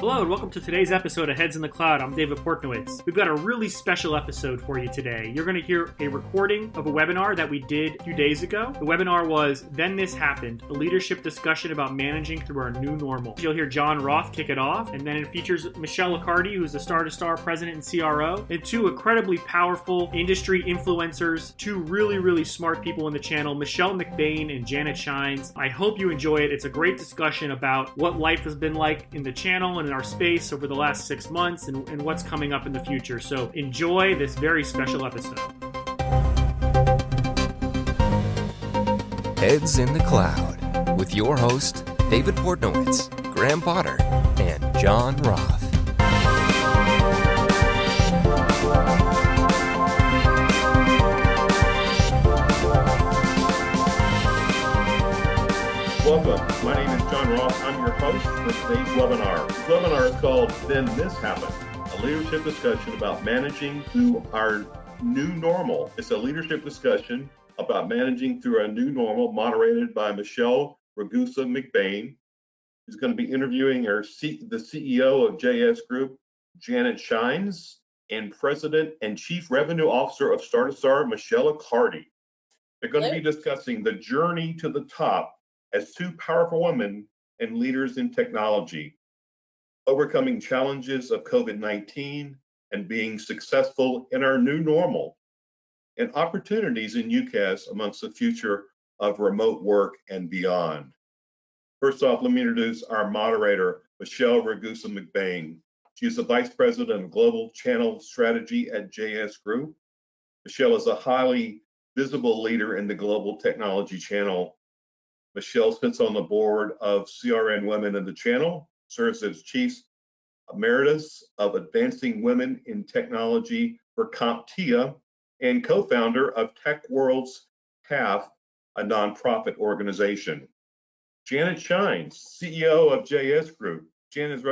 Hello and welcome to today's episode of Heads in the Cloud. I'm David Portnowitz. We've got a really special episode for you today. You're going to hear a recording of a webinar that we did a few days ago. The webinar was Then This Happened, a leadership discussion about managing through our new normal. You'll hear John Roth kick it off, and then it features Michelle Accardi, who's the Star2Star president and CRO, and two incredibly powerful industry influencers, two really smart people in the channel, Michelle McBain and Janet Shines. I hope you enjoy it. It's a great discussion about what life has been like in the channel and in our space over the last 6 months and what's coming up in the future. So enjoy this very special episode. Heads in the Cloud with your host, David Portnowitz, Graham Potter, and John Roth. Welcome. My name is John Roth. I'm your host for today's webinar. This webinar is called Then This Happened, a leadership discussion about managing through our new normal. It's a leadership discussion about managing through our new normal, moderated by Michelle McBain. She's going to be interviewing the CEO of JS Group, Janet Shines, and President and Chief Revenue Officer of Star2Star, Michelle Accardi. They're going to be discussing the journey to the top as two powerful women and leaders in technology, overcoming challenges of COVID-19 and being successful in our new normal, and opportunities in UCAS amongst the future of remote work and beyond. First off, let me introduce our moderator, Michelle McBain. She is the Vice President of Global Channel Strategy at JS Group. Michelle is a highly visible leader in the global technology channel. Michelle sits on the board of CRN Women in the Channel, serves as Chief Emeritus of Advancing Women in Technology for CompTIA, and co-founder of Tech World's Path, a nonprofit organization. Janet Shines, CEO of JS Group. Janet is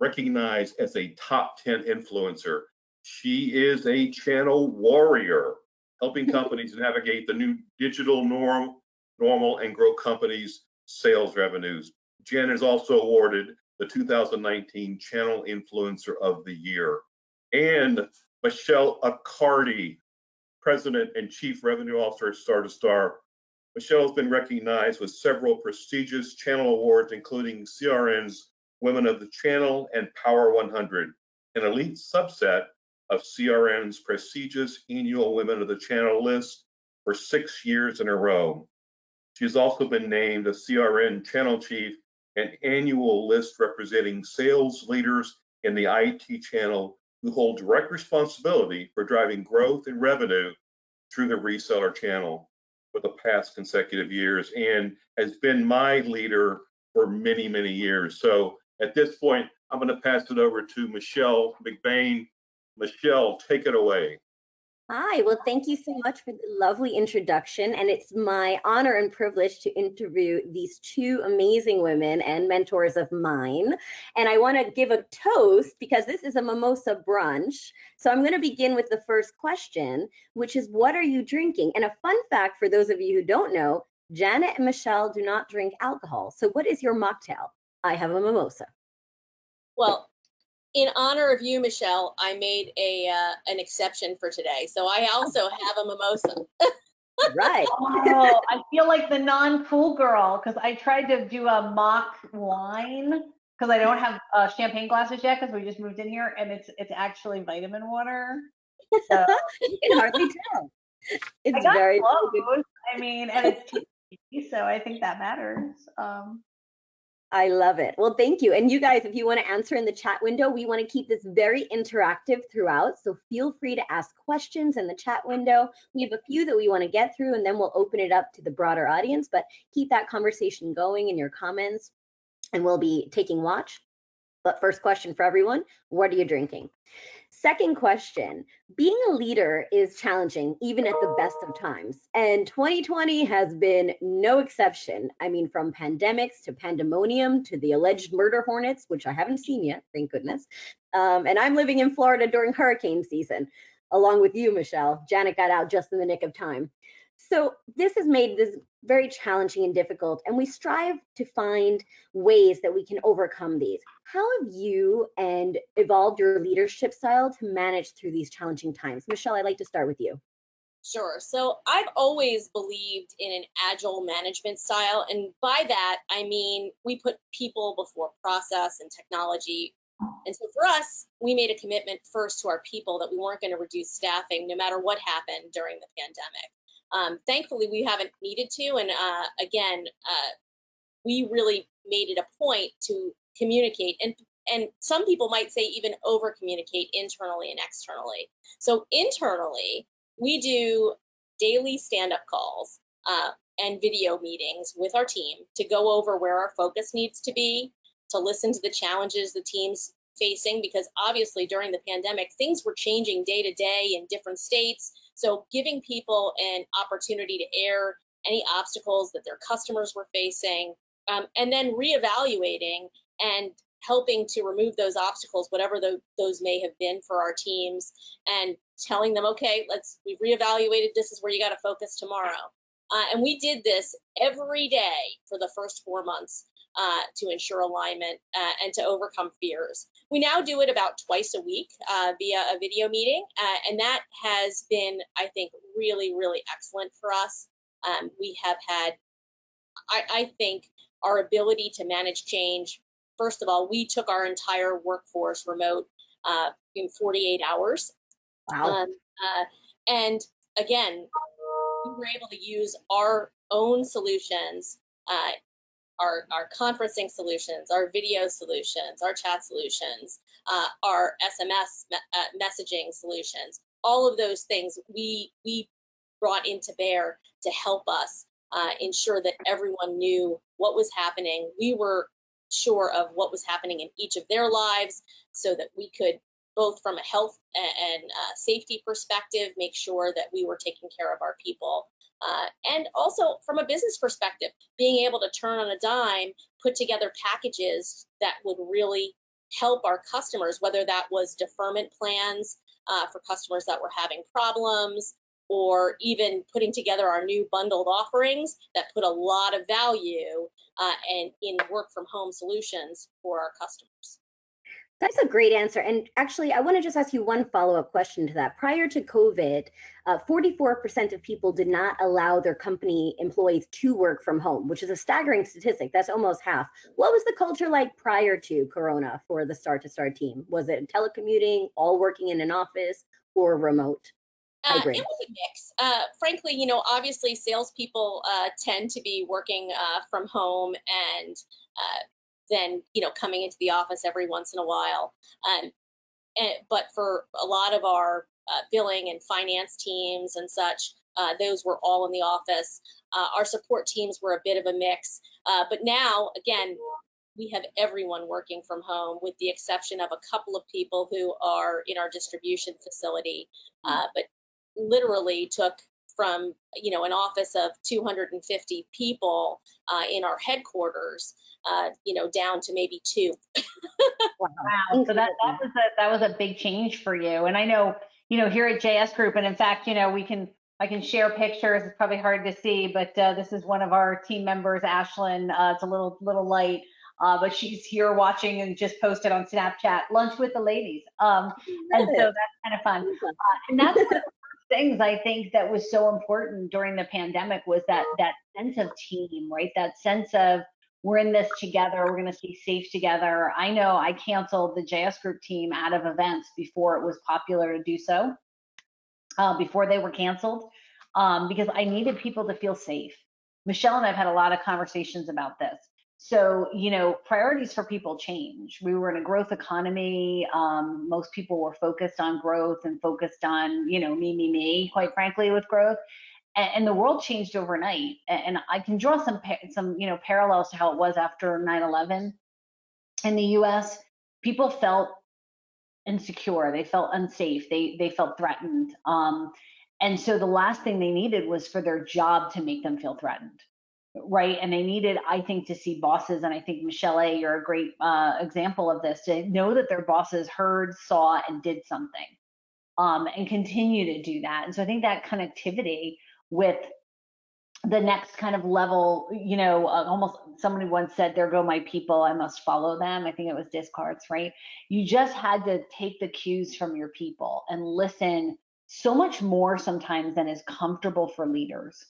recognized as a top 10 influencer. She is a channel warrior, helping companies navigate the new digital normal and grow companies' sales revenues. Janet is also awarded the 2019 Channel Influencer of the Year. And Michelle Accardi, President and Chief Revenue Officer at Star2Star. Michelle has been recognized with several prestigious channel awards, including CRN's Women of the Channel and Power 100, an elite subset of CRN's prestigious annual Women of the Channel list for 6 years in a row. She's also been named a CRN Channel Chief, an annual list representing sales leaders in the IT channel who hold direct responsibility for driving growth and revenue through the reseller channel for the past consecutive years, and has been my leader for many years. So at this point, I'm going to pass it over to Michelle McBain. Michelle, take it away. Hi, well, thank you so much for the lovely introduction, and it's my honor and privilege to interview these two amazing women and mentors of mine. And I want to give a toast because this is a mimosa brunch. So I'm going to begin with the first question, which is, what are you drinking? And a fun fact for those of you who don't know, Janet and Michelle do not drink alcohol. So what is your mocktail? I have a mimosa. Well, in honor of you, Michelle, I made an exception for today. So I also have a mimosa. Right. Oh, I feel like the non-cool girl because I tried to do a mock wine because I don't have champagne glasses yet because we just moved in here, and it's actually vitamin water. So. You can hardly tell. It's very close. I mean, and it's tasty, so I think that matters. I love it. Well, thank you. And you guys, if you want to answer in the chat window, we want to keep this very interactive throughout. So feel free to ask questions in the chat window. We have a few that we want to get through, and then we'll open it up to the broader audience, but keep that conversation going in your comments, and we'll be taking watch. But first question for everyone, what are you drinking? Second question, being a leader is challenging even at the best of times, and 2020 has been no exception. I mean, from pandemics to pandemonium to the alleged murder hornets, which I haven't seen yet, thank goodness, and I'm living in Florida during hurricane season, along with you, Michelle. Janet got out just in the nick of time. So this has made this very challenging and difficult, and we strive to find ways that we can overcome these. How have you evolved your leadership style to manage through these challenging times? Michelle, I'd like to start with you. Sure. So I've always believed in an agile management style. And by that, I mean, we put people before process and technology. And so for us, we made a commitment first to our people that we weren't going to reduce staffing no matter what happened during the pandemic. Thankfully, we haven't needed to. And we really made it a point to communicate. And some people might say even over communicate internally and externally. So internally, we do daily stand-up calls and video meetings with our team to go over where our focus needs to be, to listen to the challenges the team's facing, because obviously during the pandemic, things were changing day to day in different states. So giving people an opportunity to air any obstacles that their customers were facing, and then reevaluating and helping to remove those obstacles, whatever those may have been for our teams, and telling them, okay, we've reevaluated, this is where you got to focus tomorrow. And we did this every day for the first 4 months to ensure alignment and to overcome fears. We now do it about twice a week via a video meeting, and that has been, I think, really, really excellent for us. We have had, I think, our ability to manage change. First of all, we took our entire workforce remote in 48 hours. Wow. And again, we were able to use our own solutions, our conferencing solutions, our video solutions, our chat solutions, our SMS messaging solutions. All of those things we brought into bear to help us ensure that everyone knew what was happening. We were sure of what was happening in each of their lives so that we could, both from a health and safety perspective, make sure that we were taking care of our people. And also from a business perspective, being able to turn on a dime, put together packages that would really help our customers, whether that was deferment plans for customers that were having problems, or even putting together our new bundled offerings that put a lot of value and in work from home solutions for our customers. That's a great answer. And actually, I want to just ask you one follow-up question to that. Prior to COVID, 44% of people did not allow their company employees to work from home, which is a staggering statistic. That's almost half. What was the culture like prior to Corona for the Star2Star team? Was it telecommuting, all working in an office, or remote? It was a mix. Frankly, obviously salespeople tend to be working from home and then, coming into the office every once in a while. But for a lot of our billing and finance teams and such, those were all in the office. Our support teams were a bit of a mix. But now, again, we have everyone working from home with the exception of a couple of people who are in our distribution facility. But literally took from, an office of 250 people in our headquarters, down to maybe two. Wow. So that was a big change for you. And I know, here at JS Group, and in fact, I can share pictures. It's probably hard to see, but this is one of our team members, Ashlyn. It's a little light. But she's here watching and just posted on Snapchat, lunch with the ladies. And so that's kind of fun. And that's what things I think that was so important during the pandemic was that sense of team, right? That sense of we're in this together, we're going to stay safe together. I know I canceled the JS Group team out of events before it was popular to do so, before they were canceled, because I needed people to feel safe. Michelle and I've had a lot of conversations about this. So, priorities for people change. We were in a growth economy. Most people were focused on growth and focused on, me, quite frankly, with growth. And the world changed overnight. And I can draw some parallels to how it was after 9/11. In the US, people felt insecure. They felt unsafe. They felt threatened. And so the last thing they needed was for their job to make them feel threatened. Right. And they needed, I think, to see bosses. And I think, Michelle, you're a great example of this, to know that their bosses heard, saw, and did something and continue to do that. And so I think that connectivity with the next kind of level, you know, almost somebody once said, there go my people, I must follow them. I think it was Descartes, right? You just had to take the cues from your people and listen so much more sometimes than is comfortable for leaders.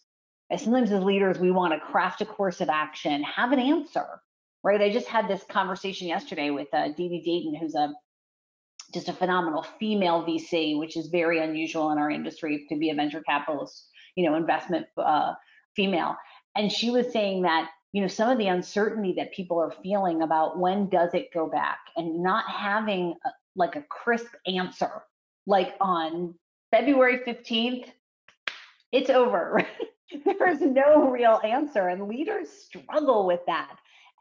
And sometimes as leaders, we want to craft a course of action, have an answer, right? I just had this conversation yesterday with Dee Dee Dayton, who's just a phenomenal female VC, which is very unusual in our industry to be a venture capitalist, you know, investment female. And she was saying that, you know, some of the uncertainty that people are feeling about when does it go back, and not having a crisp answer, like on February 15th, it's over, right? There is no real answer, and leaders struggle with that.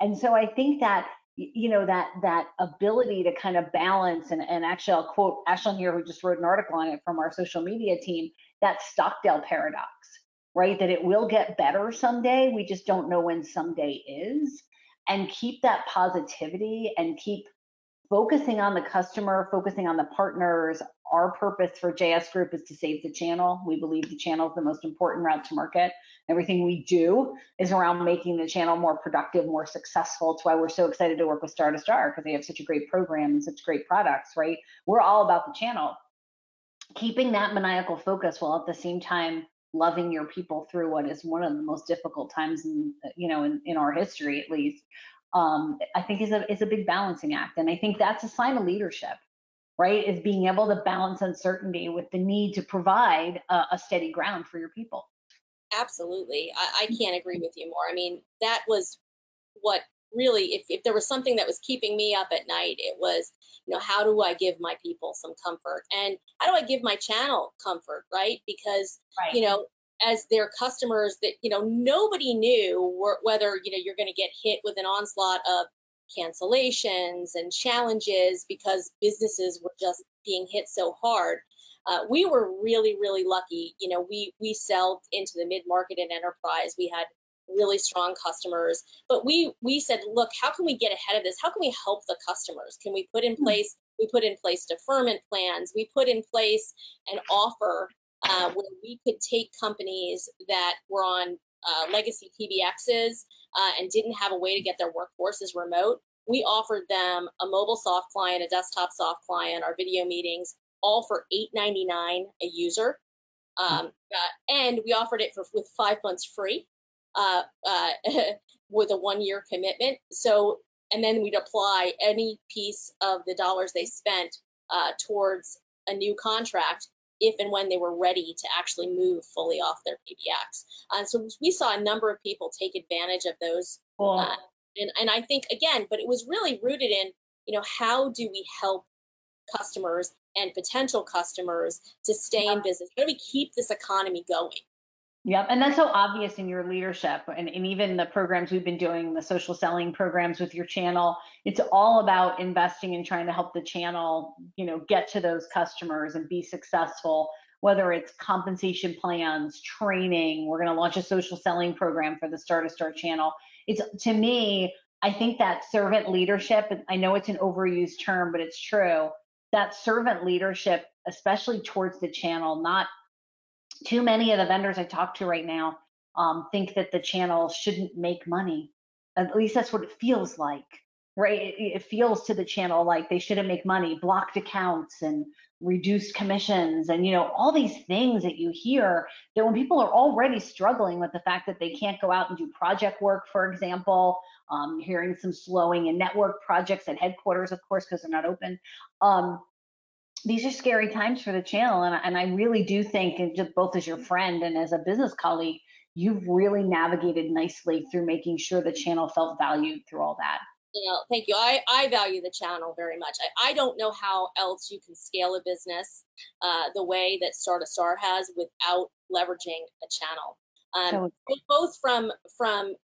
And so I think that, you know, that ability to kind of balance, and actually I'll quote Ashlyn here, who just wrote an article on it from our social media team, that Stockdale paradox, right? That it will get better someday. We just don't know when someday is. And keep that positivity and keep focusing on the customer, focusing on the partners. Our purpose for JS Group is to save the channel. We believe the channel is the most important route to market. Everything we do is around making the channel more productive, more successful. It's why we're so excited to work with Star2Star, because they have such a great program and such great products, right? We're all about the channel. Keeping that maniacal focus while at the same time loving your people through what is one of the most difficult times in, you know, in our history, at least, I think is a big balancing act. And I think that's a sign of leadership, right? Is being able to balance uncertainty with the need to provide a steady ground for your people. Absolutely. I can't agree with you more. I mean, that was what really, if there was something that was keeping me up at night, it was, you know, how do I give my people some comfort? And how do I give my channel comfort, right? Because, right, you know, as their customers that, you know, nobody knew whether, you know, you're going to get hit with an onslaught of cancellations and challenges because businesses were just being hit so hard. We were really, really lucky. You know, we sell into the mid-market and enterprise. We had really strong customers, but we said, look, how can we get ahead of this? How can we help the customers? Can we put in place, deferment plans, we put in place an offer where we could take companies that were on legacy PBXs and didn't have a way to get their workforces remote. We offered them a mobile soft client, a desktop soft client, our video meetings, all for $8.99 a user. And we offered it with 5 months free with a one-year commitment. So, and then we'd apply any piece of the dollars they spent towards a new contract if and when they were ready to actually move fully off their PBX. So we saw a number of people take advantage of those. Cool. And I think, again, but it was really rooted in, you know, how do we help customers and potential customers to stay in business? How do we keep this economy going? Yep, and that's so obvious in your leadership and even the programs we've been doing, the social selling programs with your channel. It's all about investing and trying to help the channel, you know, get to those customers and be successful, whether it's compensation plans, training. We're going to launch a social selling program for the Star2Star channel. It's, to me, I think that servant leadership, I know it's an overused term, but it's true, that servant leadership, especially towards the channel. Not too many of the vendors I talk to right now think that the channel shouldn't make money. At least that's what it feels like, right? It feels to the channel like they shouldn't make money, blocked accounts and reduced commissions and, you know, all these things that you hear, that when people are already struggling with the fact that they can't go out and do project work, for example, hearing some slowing in network projects at headquarters, of course, because they're not open. These are scary times for the channel, and I really do think, and just both as your friend and as a business colleague, you've really navigated nicely through making sure the channel felt valued through all that. You know, thank you. I value the channel very much. I don't know how else you can scale a business the way that Star2Star has without leveraging a channel, both from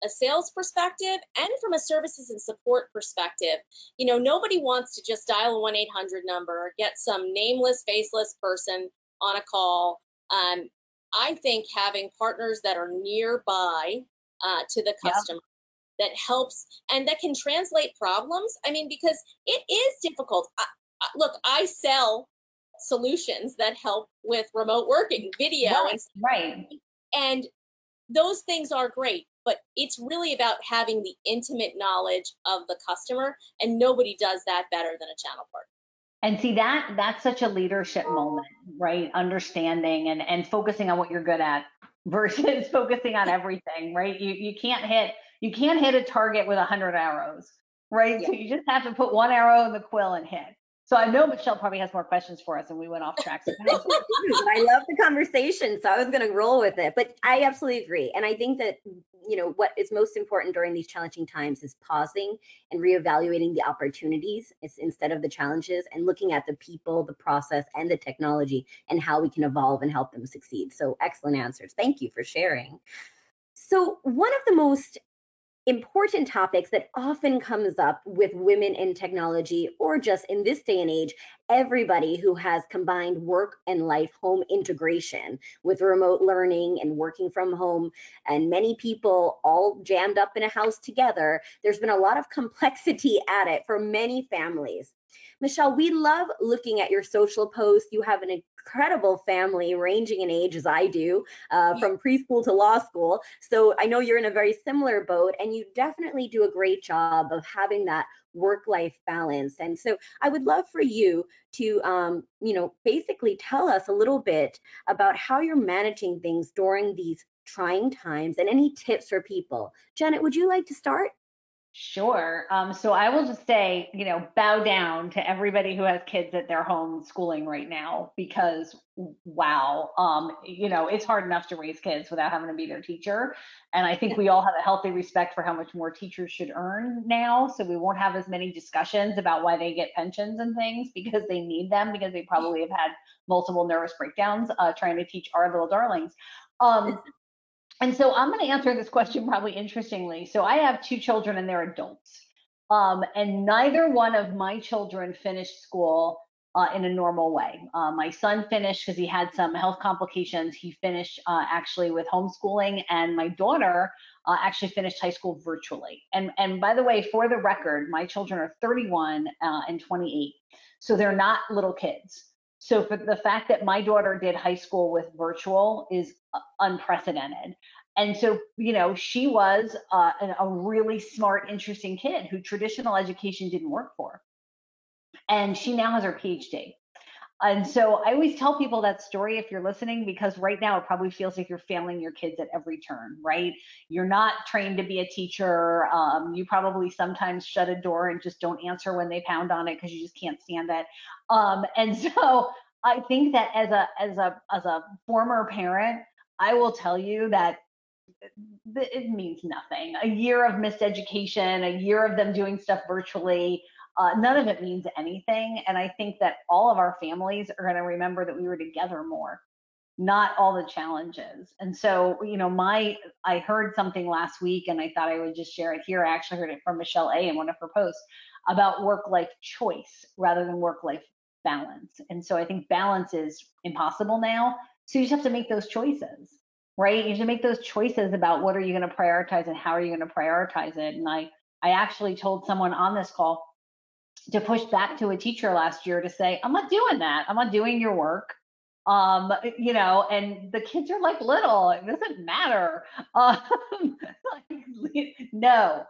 a sales perspective and from a services and support perspective. You know, nobody wants to just dial a 1-800 number, get some nameless, faceless person on a call. I think having partners that are nearby to the customer, yeah, that helps and that can translate problems. I mean, because it is difficult. Look, I sell solutions that help with remote working, video, right, and stuff. Right. And those things are great, but it's really about having the intimate knowledge of the customer, and nobody does that better than a channel partner. And see, that's such a leadership moment, right? Understanding and focusing on what you're good at versus focusing on everything, right? You can't hit a target with 100 arrows, right? Yeah. So you just have to put one arrow in the quill and hit. So I know Michelle probably has more questions for us, and we went off track. I love the conversation, so I was going to roll with it, but I absolutely agree. And I think that, you know, what is most important during these challenging times is pausing and reevaluating the opportunities instead of the challenges, and looking at the people, the process, and the technology, and how we can evolve and help them succeed. So excellent answers. Thank you for sharing. So one of the most important topics that often comes up with women in technology, or just in this day and age, everybody who has combined work and life home integration with remote learning and working from home, and many people all jammed up in a house together, there's been a lot of complexity at it for many families. Michelle, we love looking at your social posts. You have an incredible family, ranging in age as I do, from preschool to law school. So I know you're in a very similar boat, and you definitely do a great job of having that work-life balance. And so I would love for you to, basically tell us a little bit about how you're managing things during these trying times, and any tips for people. Janet, would you like to start? Sure. So I will just say, bow down to everybody who has kids at their home schooling right now, because wow, it's hard enough to raise kids without having to be their teacher. And I think we all have a healthy respect for how much more teachers should earn now. So we won't have as many discussions about why they get pensions and things, because they need them, because they probably have had multiple nervous breakdowns trying to teach our little darlings. And so I'm going to answer this question probably interestingly. So I have two children, and they're adults. And neither one of my children finished school in a normal way. My son finished because he had some health complications. He finished actually with homeschooling, and my daughter actually finished high school virtually. And by the way, for the record, my children are 31 and 28. So they're not little kids. So for the fact that my daughter did high school with virtual is unprecedented. And so, she was a really smart, interesting kid who traditional education didn't work for. And she now has her PhD. And so I always tell people that story if you're listening, because right now it probably feels like you're failing your kids at every turn, right? You're not trained to be a teacher. You probably sometimes shut a door and just don't answer when they pound on it because you just can't stand it. And so I think that as a former parent, I will tell you that it means nothing. A year of miseducation, a year of them doing stuff virtually, none of it means anything. And I think that all of our families are going to remember that we were together more, not all the challenges. And so, I heard something last week, and I thought I would just share it here. I actually heard it from Michelle A in one of her posts about work-life choice rather than work-life balance. And so I think balance is impossible now. So you just have to make those choices, right? You have to make those choices about what are you going to prioritize and how are you going to prioritize it. And I actually told someone on this call to push back to a teacher last year to say, I'm not doing that. I'm not doing your work. And the kids are little, it doesn't matter. No.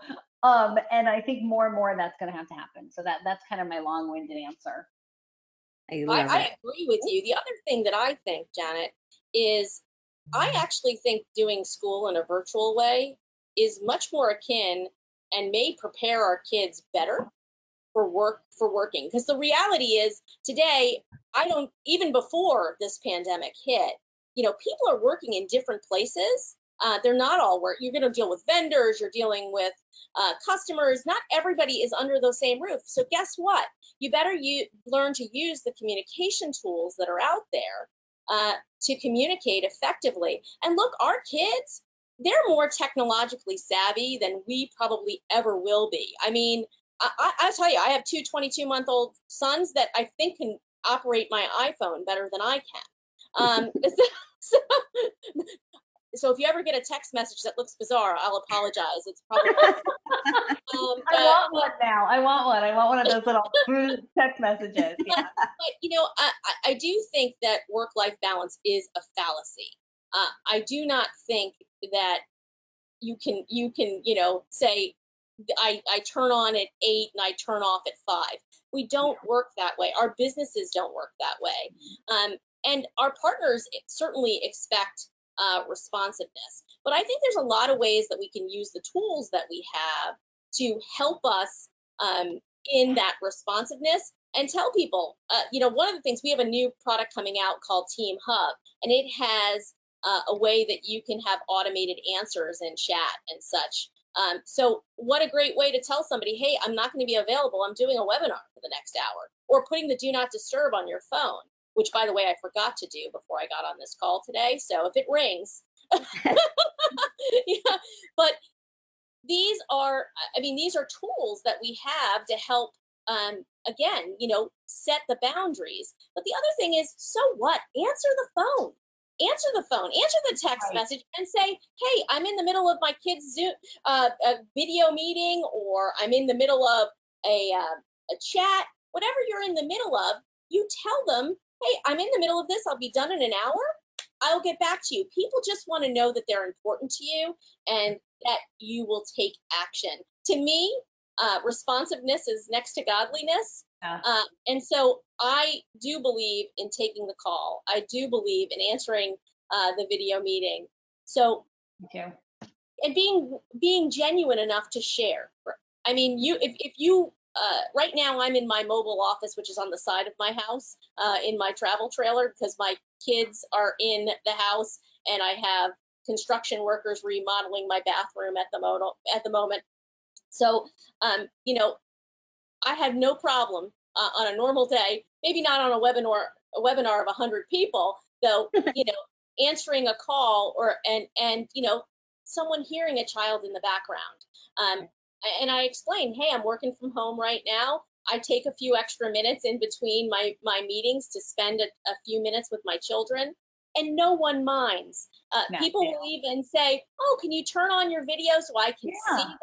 And I think more and more that's going to have to happen. So that's kind of my long-winded answer. I agree with you. The other thing that I think, Janet, is I actually think doing school in a virtual way is much more akin and may prepare our kids better for working, because the reality is today, even before this pandemic hit, people are working in different places. They're not all work. You're going to deal with vendors, you're dealing with customers. Not everybody is under the same roof. So guess what? You better learn to use the communication tools that are out there to communicate effectively. And look, our kids, they're more technologically savvy than we probably ever will be. I mean, I'll tell you, I have two 22-month-old sons that I think can operate my iPhone better than I can. So if you ever get a text message that looks bizarre, I'll apologize. It's probably I want one now. I want one of those little text messages. Yeah. But I do think that work-life balance is a fallacy. I do not think that you can say I turn on at 8 and I turn off at 5. We don't work that way. Our businesses don't work that way. And our partners certainly expect responsiveness. But I think there's a lot of ways that we can use the tools that we have to help us in that responsiveness and tell people, one of the things, we have a new product coming out called Team Hub, and it has a way that you can have automated answers in chat and such. So what a great way to tell somebody, hey, I'm not going to be available. I'm doing a webinar for the next hour, or putting the do not disturb on your phone, which, by the way, I forgot to do before I got on this call today. So if it rings, but these are tools that we have to help, set the boundaries. But the other thing is, so what? Answer the phone, answer the text message and say, hey, I'm in the middle of my kids' Zoom a video meeting, or I'm in the middle of a chat, whatever you're in the middle of. You tell them, hey, I'm in the middle of this. I'll be done in an hour. I'll get back to you. People just want to know that they're important to you and that you will take action. To me, responsiveness is next to godliness. And so I do believe in taking the call. I do believe in answering the video meeting. So, and being genuine enough to share. I mean, if you right now I'm in my mobile office, which is on the side of my house, in my travel trailer, because my kids are in the house and I have construction workers remodeling my bathroom at the moment. So, I have no problem on a normal day, maybe not on a webinar of 100 people, though, answering a call or someone hearing a child in the background. And I explain, hey, I'm working from home right now. I take a few extra minutes in between my meetings to spend a few minutes with my children, and no one minds. People will even say, oh, can you turn on your video so I can see them?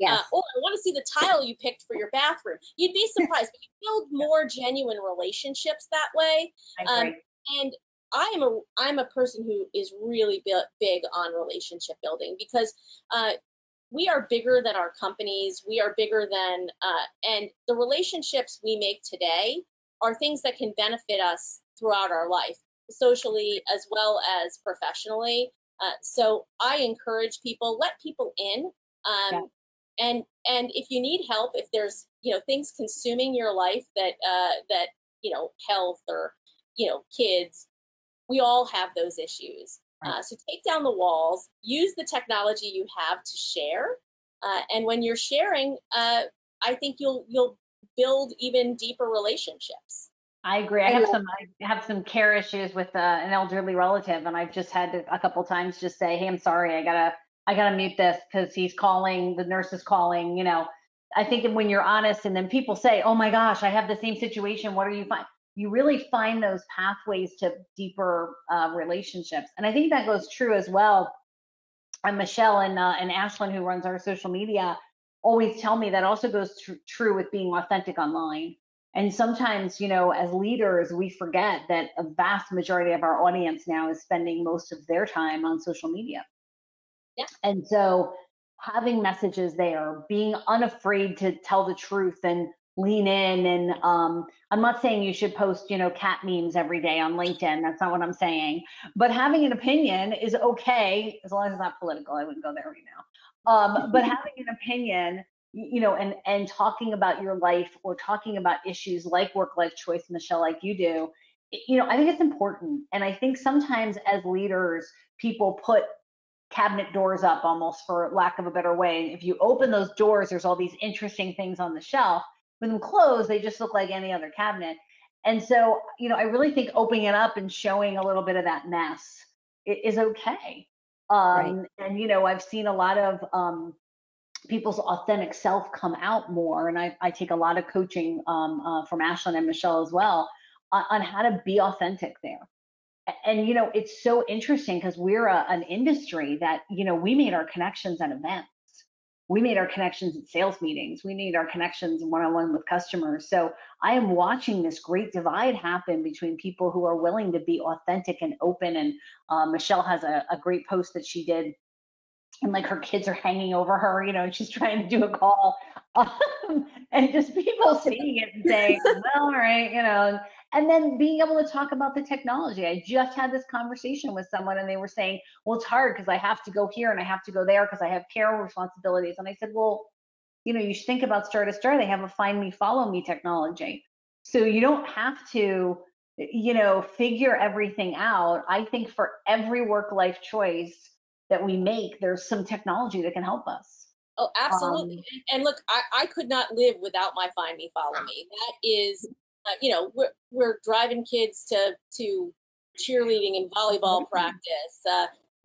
Yes. Oh, I want to see the tile you picked for your bathroom. You'd be surprised, but you build more genuine relationships that way. And I'm a person who is really big on relationship building, because we are bigger than our companies. We are bigger than, and the relationships we make today are things that can benefit us throughout our life, socially as well as professionally. So I encourage people, let people in. And if you need help, if there's things consuming your life that health or kids, we all have those issues. So take down the walls, use the technology you have to share, and when you're sharing, I think you'll build even deeper relationships. I agree. I have some care issues with an elderly relative, and I've just had to a couple times just say, hey, I'm sorry, I gotta mute this because he's calling, the nurse is calling, I think when you're honest, and then people say, oh my gosh, I have the same situation, what are you find? You really find those pathways to deeper relationships. And I think that goes true as well. And Michelle and Ashlyn, who runs our social media, always tell me that also goes true with being authentic online. And sometimes, as leaders, we forget that a vast majority of our audience now is spending most of their time on social media. Yeah. And so having messages there, being unafraid to tell the truth and lean in. And I'm not saying you should post, cat memes every day on LinkedIn. That's not what I'm saying. But having an opinion is okay, as long as it's not political. I wouldn't go there right now. But having an opinion, and talking about your life or talking about issues like work-life choice, Michelle, like you do, I think it's important. And I think sometimes as leaders, people put cabinet doors up, almost, for lack of a better way. If you open those doors, there's all these interesting things on the shelf. With them closed, they just look like any other cabinet. And so, I really think opening it up and showing a little bit of that mess is okay. And, I've seen a lot of people's authentic self come out more. And I take a lot of coaching from Ashlyn and Michelle as well on how to be authentic there. And, it's so interesting because we're an industry that, we made our connections at events. We made our connections at sales meetings. We made our connections one-on-one with customers. So I am watching this great divide happen between people who are willing to be authentic and open. And Michelle has a great post that she did and like her kids are hanging over her, you know, and she's trying to do a call, and just people seeing it and saying, well, all right, you know, and then being able to talk about the technology. I just had this conversation with someone and they were saying, well, it's hard because I have to go here and I have to go there because I have care responsibilities. And I said, well, you know, you should think about Star2Star. They have a find me, follow me technology. So you don't have to, you know, figure everything out. I think for every work-life choice that we make, there's some technology that can help us. Oh, absolutely. And look, I could not live without my find me, follow me. That is, you know, we're driving kids to cheerleading and volleyball practice,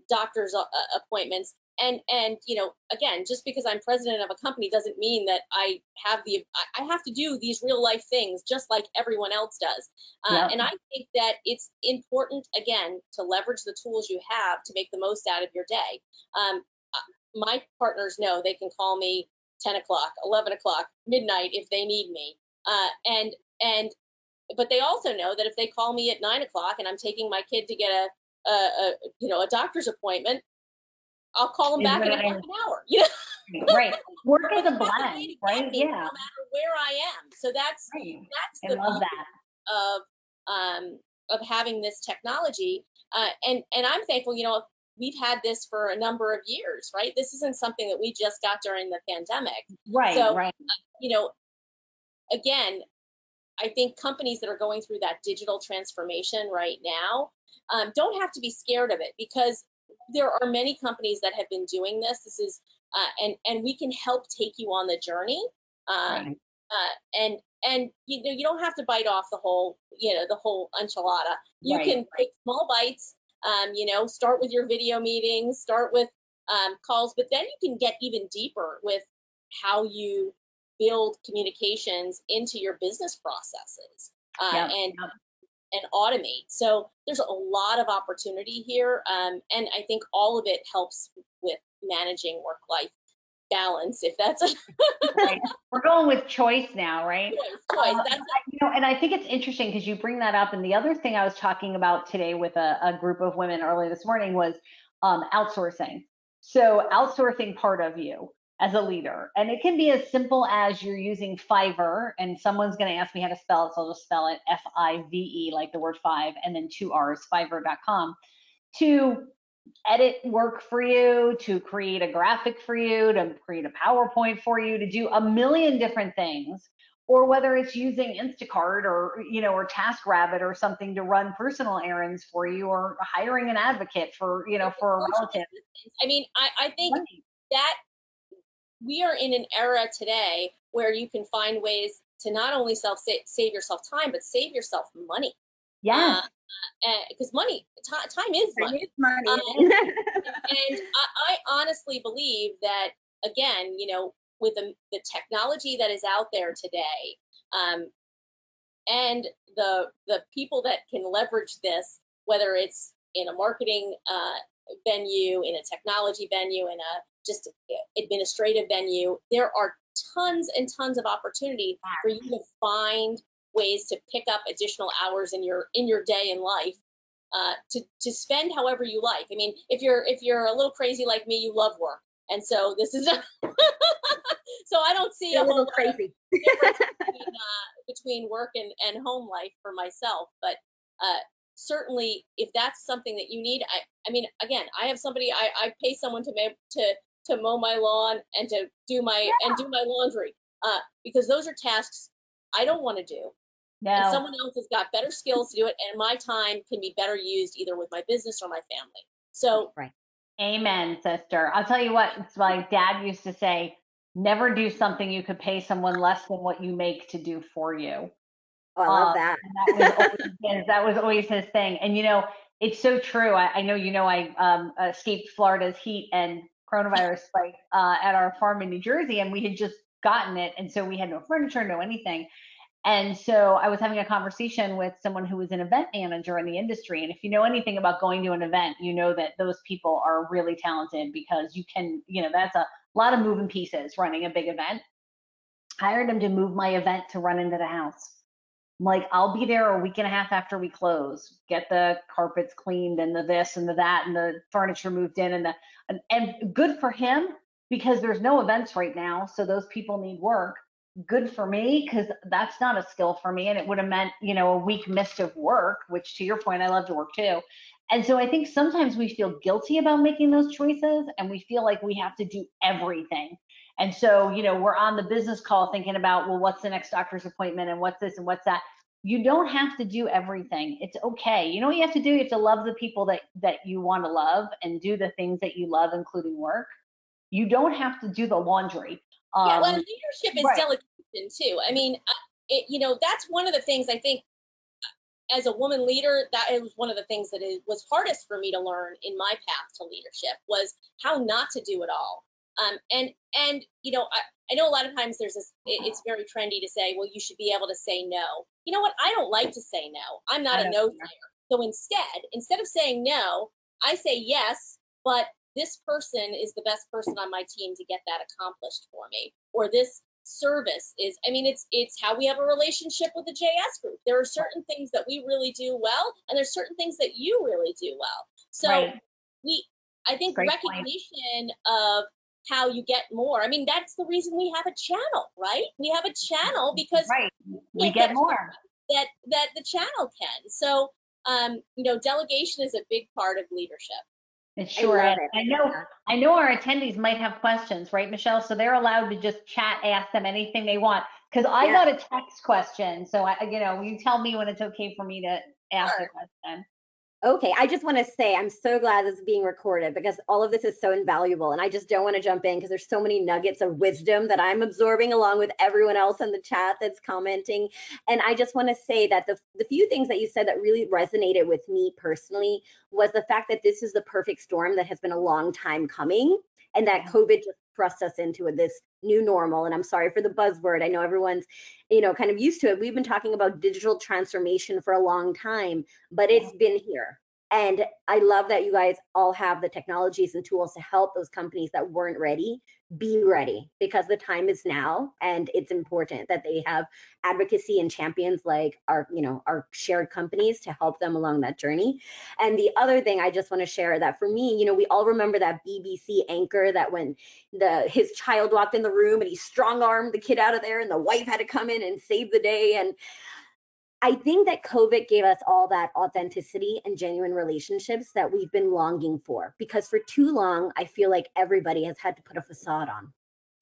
doctor's appointments. And, you know, again, just because I'm president of a company doesn't mean that I have to do these real life things just like everyone else does. Yep. And I think that it's important, again, to leverage the tools you have to make the most out of your day. My partners know they can call me 10 o'clock, 11 o'clock, midnight if they need me. But they also know that if they call me at 9 o'clock and I'm taking my kid to get a doctor's appointment, I'll call them back in half an hour. You know? Right. Work is a blend, right? Yeah. No matter where I am. So that's right. That's the I love that. Of having this technology. And I'm thankful, you know, we've had this for a number of years, right? This isn't something that we just got during the pandemic. Right. So, right. You know, again, I think companies that are going through that digital transformation right now don't have to be scared of it, because there are many companies that have been doing this. This is, and we can help take you on the journey. Right. And you know, you don't have to bite off the whole enchilada. You right. can take small bites. You know, start with your video meetings, start with calls, but then you can get even deeper with how you build communications into your business processes and automate. So there's a lot of opportunity here. And I think all of it helps with managing work-life balance, if that's a right. We're going with choice now, right? Choice. That's you know, and I think it's interesting because you bring that up. And the other thing I was talking about today with a group of women early this morning was outsourcing. So outsourcing part of you as a leader. And it can be as simple as you're using Fiverr, and someone's going to ask me how to spell it, so I'll just spell it F-I-V-E, like the word five, and then 2 R's, Fiverr.com, to edit work for you, to create a graphic for you, to create a PowerPoint for you, to do a million different things, or whether it's using Instacart or, you know, or TaskRabbit or something to run personal errands for you, or hiring an advocate for, you know, for a relative. I mean, I think that we are in an era today where you can find ways to not only save yourself time, but save yourself money. Yeah. Because time is money. And I honestly believe that, again, you know, with the technology that is out there today, and the people that can leverage this, whether it's in a marketing venue, in a technology venue, in a just administrative venue, there are tons and tons of opportunity for you to find ways to pick up additional hours in your day in life, to spend however you like. I mean, if you're a little crazy like me, you love work, and so this is so I don't see a whole crazy difference between work and home life for myself, but certainly if that's something that you need, I mean, again, I have somebody, I pay someone to mow my lawn and to do my and do my laundry, because those are tasks I don't want to do. And someone else has got better skills to do it, and my time can be better used either with my business or my family. So right. Amen, sister. I'll tell you what, it's my dad used to say, never do something you could pay someone less than what you make to do for you. Oh, I love that. That was always his thing. And, you know, it's so true. I know, you know, I escaped Florida's heat and coronavirus spike at our farm in New Jersey, and we had just gotten it. And so we had no furniture, no anything. And so I was having a conversation with someone who was an event manager in the industry. And if you know anything about going to an event, you know that those people are really talented, because you can, you know, that's a lot of moving pieces running a big event. I hired him to move my event to run into the house. Like, I'll be there a week and a half after we close, get the carpets cleaned and the this and the that and the furniture moved in and and good for him because there's no events right now. So those people need work. Good for me because that's not a skill for me. And it would have meant, you know, a week missed of work, which to your point, I love to work too. And so I think sometimes we feel guilty about making those choices and we feel like we have to do everything. And so, you know, we're on the business call thinking about, well, what's the next doctor's appointment and what's this and what's that? You don't have to do everything. It's okay. You know what you have to do? You have to love the people that you want to love and do the things that you love, including work. You don't have to do the laundry. Yeah, well, leadership is delegation too. I mean, that's one of the things I think as a woman leader, that is one of the things that was hardest for me to learn in my path to leadership was how not to do it all. And you know, I know a lot of times there's this, it's very trendy to say, well, you should be able to say no. You know what? I don't like to say no. I'm not a no sayer. So instead of saying no, I say yes, but this person is the best person on my team to get that accomplished for me, or this service is, I mean, it's how we have a relationship with the JS group. There are certain things that we really do well, and there's certain things that you really do well. So I think great recognition of how you get more. I mean, that's the reason we have a channel, right? We have a channel because we get more that the channel can. So, delegation is a big part of leadership. It sure is. I know our attendees might have questions, right, Michelle? So they're allowed to just chat, ask them anything they want. Because I got a text question. So, you tell me when it's okay for me to ask a question. Okay, I just want to say I'm so glad this is being recorded because all of this is so invaluable, and I just don't want to jump in because there's so many nuggets of wisdom that I'm absorbing along with everyone else in the chat that's commenting. And I just want to say that the few things that you said that really resonated with me personally was the fact that this is the perfect storm that has been a long time coming, and that COVID just thrust us into this new normal. And I'm sorry for the buzzword. I know everyone's, kind of used to it. We've been talking about digital transformation for a long time, but it's been here. And I love that you guys all have the technologies and tools to help those companies that weren't ready be ready, because the time is now, and it's important that they have advocacy and champions like our shared companies to help them along that journey. And the other thing I just want to share that for me, we all remember that BBC anchor that when his child walked in the room and he strong-armed the kid out of there, and the wife had to come in and save the day. And I think that COVID gave us all that authenticity and genuine relationships that we've been longing for, because for too long, I feel like everybody has had to put a facade on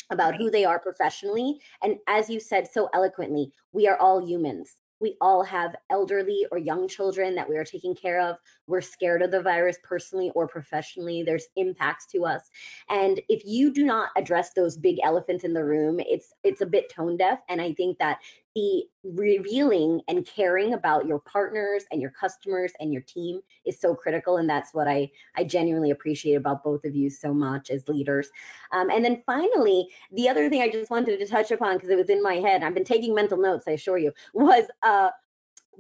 about who they are professionally. And as you said so eloquently, we are all humans. We all have elderly or young children that we are taking care of. We're scared of the virus personally or professionally. There's impacts to us. And if you do not address those big elephants in the room, it's a bit tone deaf. And I think that the revealing and caring about your partners and your customers and your team is so critical. And that's what I genuinely appreciate about both of you so much as leaders. And then finally, the other thing I just wanted to touch upon, because it was in my head, I've been taking mental notes, I assure you, was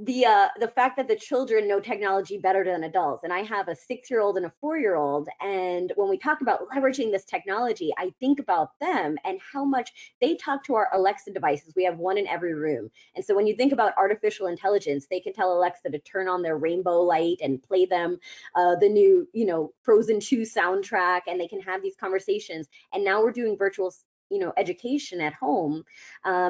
the fact that the children know technology better than adults. And I have a 6-year-old and a 4-year-old. And when we talk about leveraging this technology, I think about them and how much they talk to our Alexa devices. We have one in every room. And so when you think about artificial intelligence, they can tell Alexa to turn on their rainbow light and play them the new, Frozen 2 soundtrack, and they can have these conversations. And now we're doing virtual education at home,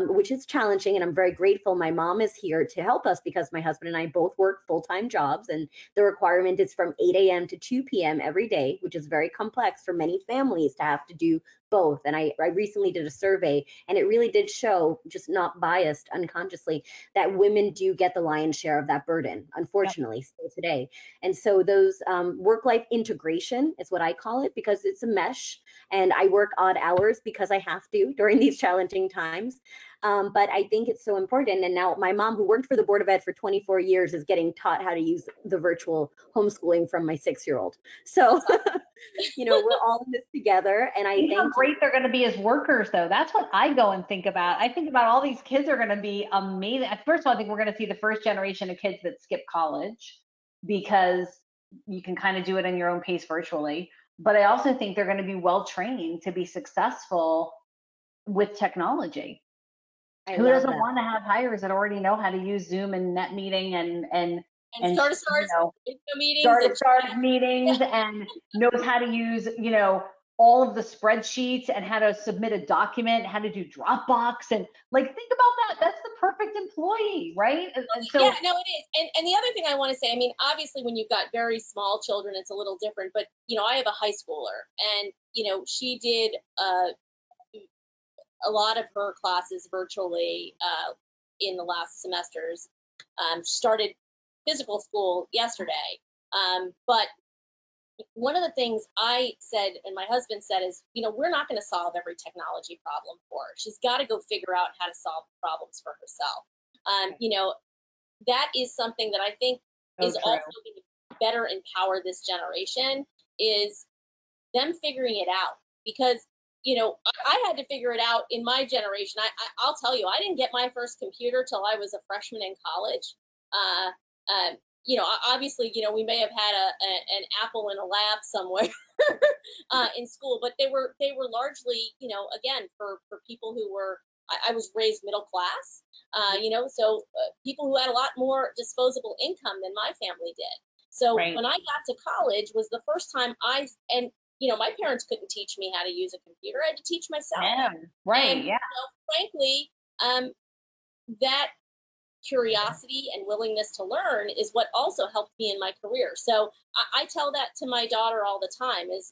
which is challenging. And I'm very grateful my mom is here to help us, because my husband and I both work full-time jobs, and the requirement is from 8 a.m. to 2 p.m. every day, which is very complex for many families to have to do both. And I recently did a survey, and it really did show, just not biased unconsciously, that women do get the lion's share of that burden, unfortunately, still today. And so those work-life integration is what I call it, because it's a mesh, and I work odd hours because I have to during these challenging times. But I think it's so important. And now my mom, who worked for the Board of Ed for 24 years, is getting taught how to use the virtual homeschooling from my 6-year-old. So, we're all in this together. And I think how great they're going to be as workers, though. That's what I go and think about. I think about all these kids are going to be amazing. First of all, I think we're going to see the first generation of kids that skip college, because you can kind of do it in your own pace virtually. But I also think they're going to be well trained to be successful with technology. Who doesn't want to have hires that already know how to use Zoom and NetMeeting and Star2Star meetings, Star2Star meetings, and knows how to use, you know, all of the spreadsheets and how to submit a document, how to do Dropbox, and like think about that. That's the perfect employee, right? And so, yeah, no, it is. And the other thing I want to say, I mean, obviously when you've got very small children, it's a little different. But you know, I have a high schooler, and you know, she did a lot of her classes virtually in the last semesters. Started physical school yesterday, but one of the things I said and my husband said is, you know, we're not going to solve every technology problem for her. She's got to go figure out how to solve problems for herself. You know, that is something that I think is also going to better empower this generation, is them figuring it out. Because, you know, I had to figure it out in my generation. I'll tell you, I didn't get my first computer till I was a freshman in college. You know, obviously, you know, we may have had an Apple in a lab somewhere in school, but they were largely, you know, again, for people who were, I was raised middle class, you know, so people who had a lot more disposable income than my family did. So right. When I got to college was the first time and you know, my parents couldn't teach me how to use a computer. I had to teach myself. Yeah, right. And, yeah. You know, frankly, that curiosity and willingness to learn is what also helped me in my career. So I tell that to my daughter all the time is,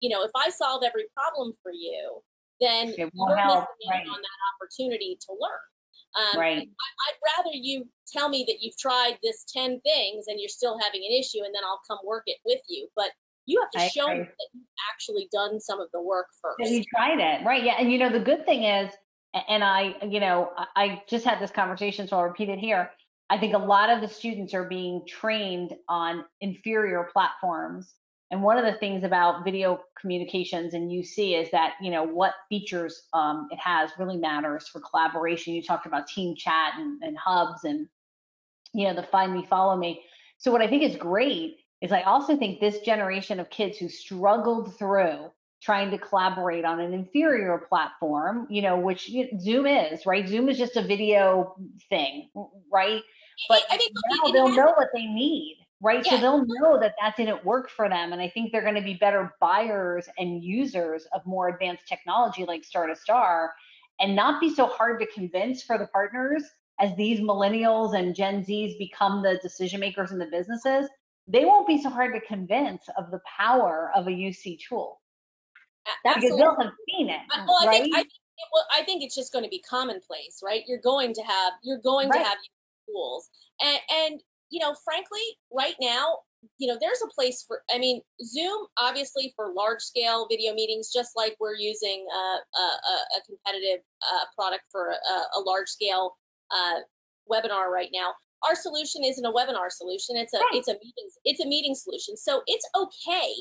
you know, if I solve every problem for you, then you're missing out on that opportunity to learn. Right. I'd rather you tell me that you've tried this 10 things and you're still having an issue, and then I'll come work it with you. But you have to show me that you've actually done some of the work first. That you tried it. Right. Yeah. And you know, the good thing is, and I, you know, I just had this conversation, so I'll repeat it here. I think a lot of the students are being trained on inferior platforms. And one of the things about video communications and UC is that, you know, what features it has really matters for collaboration. You talked about team chat and hubs and, you know, the find me, follow me. So what I think is great is I also think this generation of kids who struggled through trying to collaborate on an inferior platform, you know, which Zoom is, right? Zoom is just a video thing, right? But I mean, now they'll know what they need, right? Yeah. So they'll know that didn't work for them. And I think they're going to be better buyers and users of more advanced technology like Star2Star, and not be so hard to convince for the partners as these millennials and Gen Zs become the decision makers in the businesses. They won't be so hard to convince of the power of a UC tool. That's because they'll have seen it. Well, right? I think it's just going to be commonplace, right? You're going to have tools, and you know, frankly, right now, you know, there's a place for. I mean, Zoom obviously for large scale video meetings, just like we're using a competitive product for a large scale webinar right now. Our solution isn't a webinar solution. It's a meeting solution. So it's okay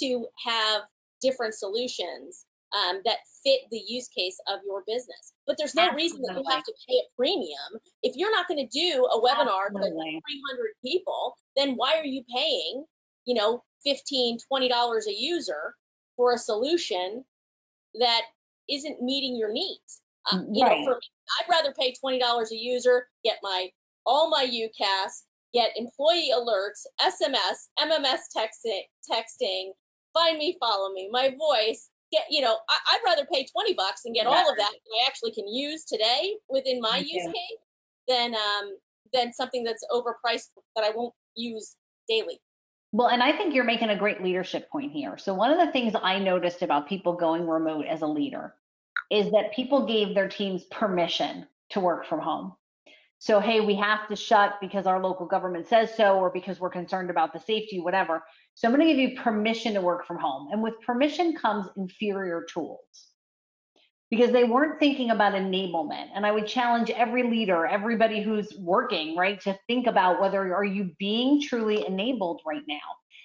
to have different solutions that fit the use case of your business. But there's no reason that you have to pay a premium. If you're not going to do a webinar with 300 people, then why are you paying, you know, $15, $20 a user for a solution that isn't meeting your needs? You know, for me, I'd rather pay $20 a user, get all my UCAS, get employee alerts, SMS, MMS texting, find me, follow me, my voice, get, you know, I'd rather pay $20 and get all of that I actually can use today within my use case than something that's overpriced that I won't use daily. Well, and I think you're making a great leadership point here. So one of the things I noticed about people going remote as a leader is that people gave their teams permission to work from home. So, hey, we have to shut because our local government says so, or because we're concerned about the safety, whatever. So I'm going to give you permission to work from home. And with permission comes inferior tools, because they weren't thinking about enablement. And I would challenge every leader, everybody who's working, right, to think about whether are you being truly enabled right now.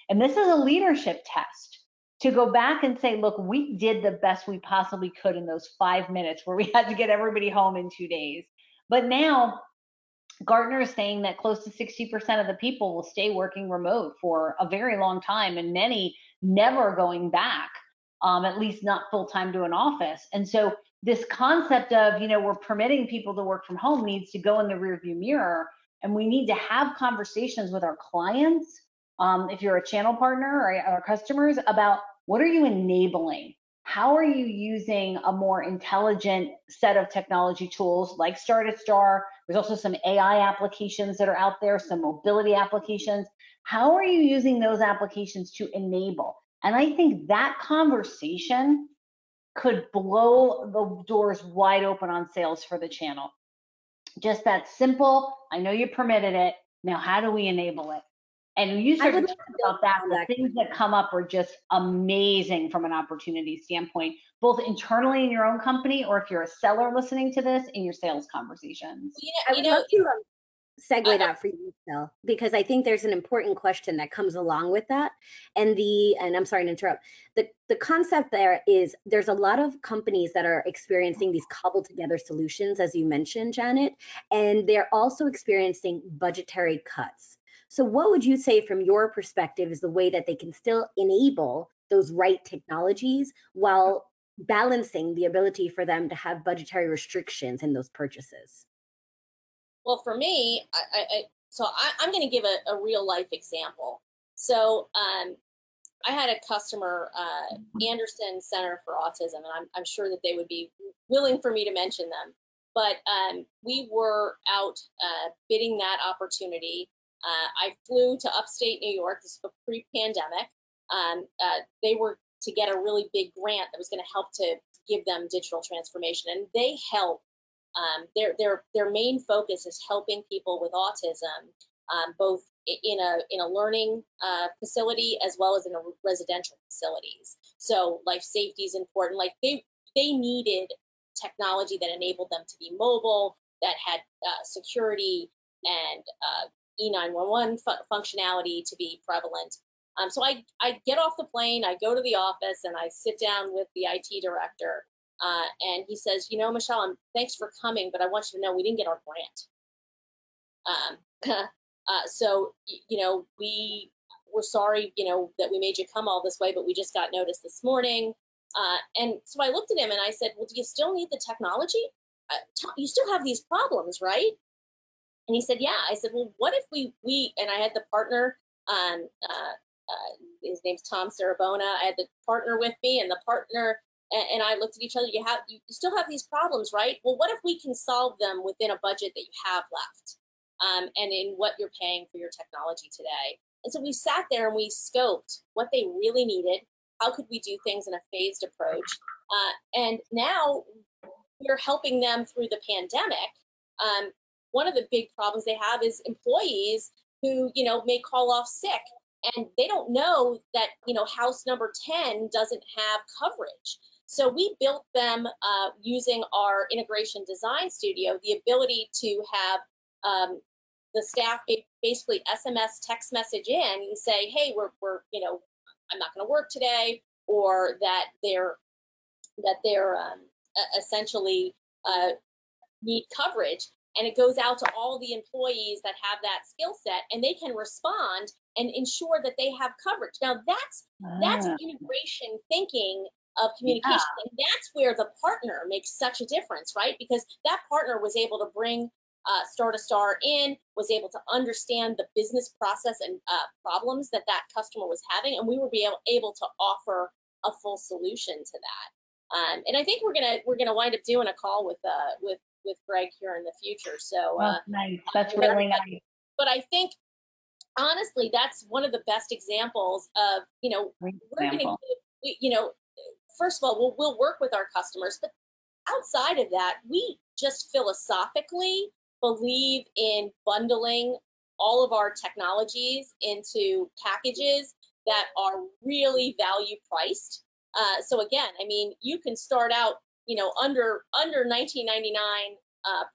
And this is a leadership test to go back and say, look, we did the best we possibly could in those 5 minutes where we had to get everybody home in 2 days. But now, Gartner is saying that close to 60% of the people will stay working remote for a very long time, and many never going back, at least not full time to an office. And so this concept of, you know, we're permitting people to work from home needs to go in the rearview mirror, and we need to have conversations with our clients, if you're a channel partner or our customers, about what are you enabling? How are you using a more intelligent set of technology tools like Star2Star? There's also some AI applications that are out there, some mobility applications. How are you using those applications to enable? And I think that conversation could blow the doors wide open on sales for the channel. Just that simple, I know you permitted it, now how do we enable it? And you started talking about that, the things that come up are just amazing from an opportunity standpoint, both internally in your own company, or if you're a seller listening to this, in your sales conversations. Yeah, I would love to segue that for you, Michelle, because I think there's an important question that comes along with that. And I'm sorry to interrupt. The concept there is there's a lot of companies that are experiencing these cobbled together solutions, as you mentioned, Janet, and they're also experiencing budgetary cuts. So what would you say from your perspective is the way that they can still enable those right technologies while balancing the ability for them to have budgetary restrictions in those purchases? Well, for me, I'm going to give a real life example. So I had a customer, Anderson Center for Autism, and I'm sure that they would be willing for me to mention them. But we were out bidding that opportunity. I flew to upstate New York. This was pre-pandemic. They were to get a really big grant that was going to help to give them digital transformation, and they help. Their main focus is helping people with autism, both in a learning facility as well as in a residential facilities. So life safety is important. Like they needed technology that enabled them to be mobile, that had security and E911 functionality to be prevalent. So I get off the plane, I go to the office, and I sit down with the IT director, and he says, you know, Michelle, thanks for coming, but I want you to know we didn't get our grant. So, you know, we're sorry, you know, that we made you come all this way, but we just got notice this morning. And so I looked at him and I said, well, do you still need the technology? You still have these problems, right? And he said, yeah. I said, well, what if we and I had the partner, his name's Tom Cerabona. I had the partner with me, and the partner and I looked at each other. You still have these problems, right? Well, what if we can solve them within a budget that you have left, and in what you're paying for your technology today? And so we sat there and we scoped what they really needed. How could we do things in a phased approach? And now we're helping them through the pandemic. One of the big problems they have is employees who, you know, may call off sick, and they don't know that, you know, house number 10 doesn't have coverage. So we built them using our integration design studio, the ability to have the staff basically SMS text message in and say, hey, we're you know, I'm not going to work today, or that they're essentially need coverage. And it goes out to all the employees that have that skill set, and they can respond and ensure that they have coverage. Now that's integration thinking of communication. Yeah. And that's where the partner makes such a difference, right? Because that partner was able to bring Star2Star in, was able to understand the business process and problems that customer was having. And we were able to offer a full solution to that. And I think we're going to wind up doing a call with Greg here in the future. So nice. That's really nice. But I think honestly, that's one of the best examples of, you know, we're going to, you know, first of all, we'll work with our customers, but outside of that, we just philosophically believe in bundling all of our technologies into packages that are really value priced. So again, I mean, you can start out, you know, under $19.99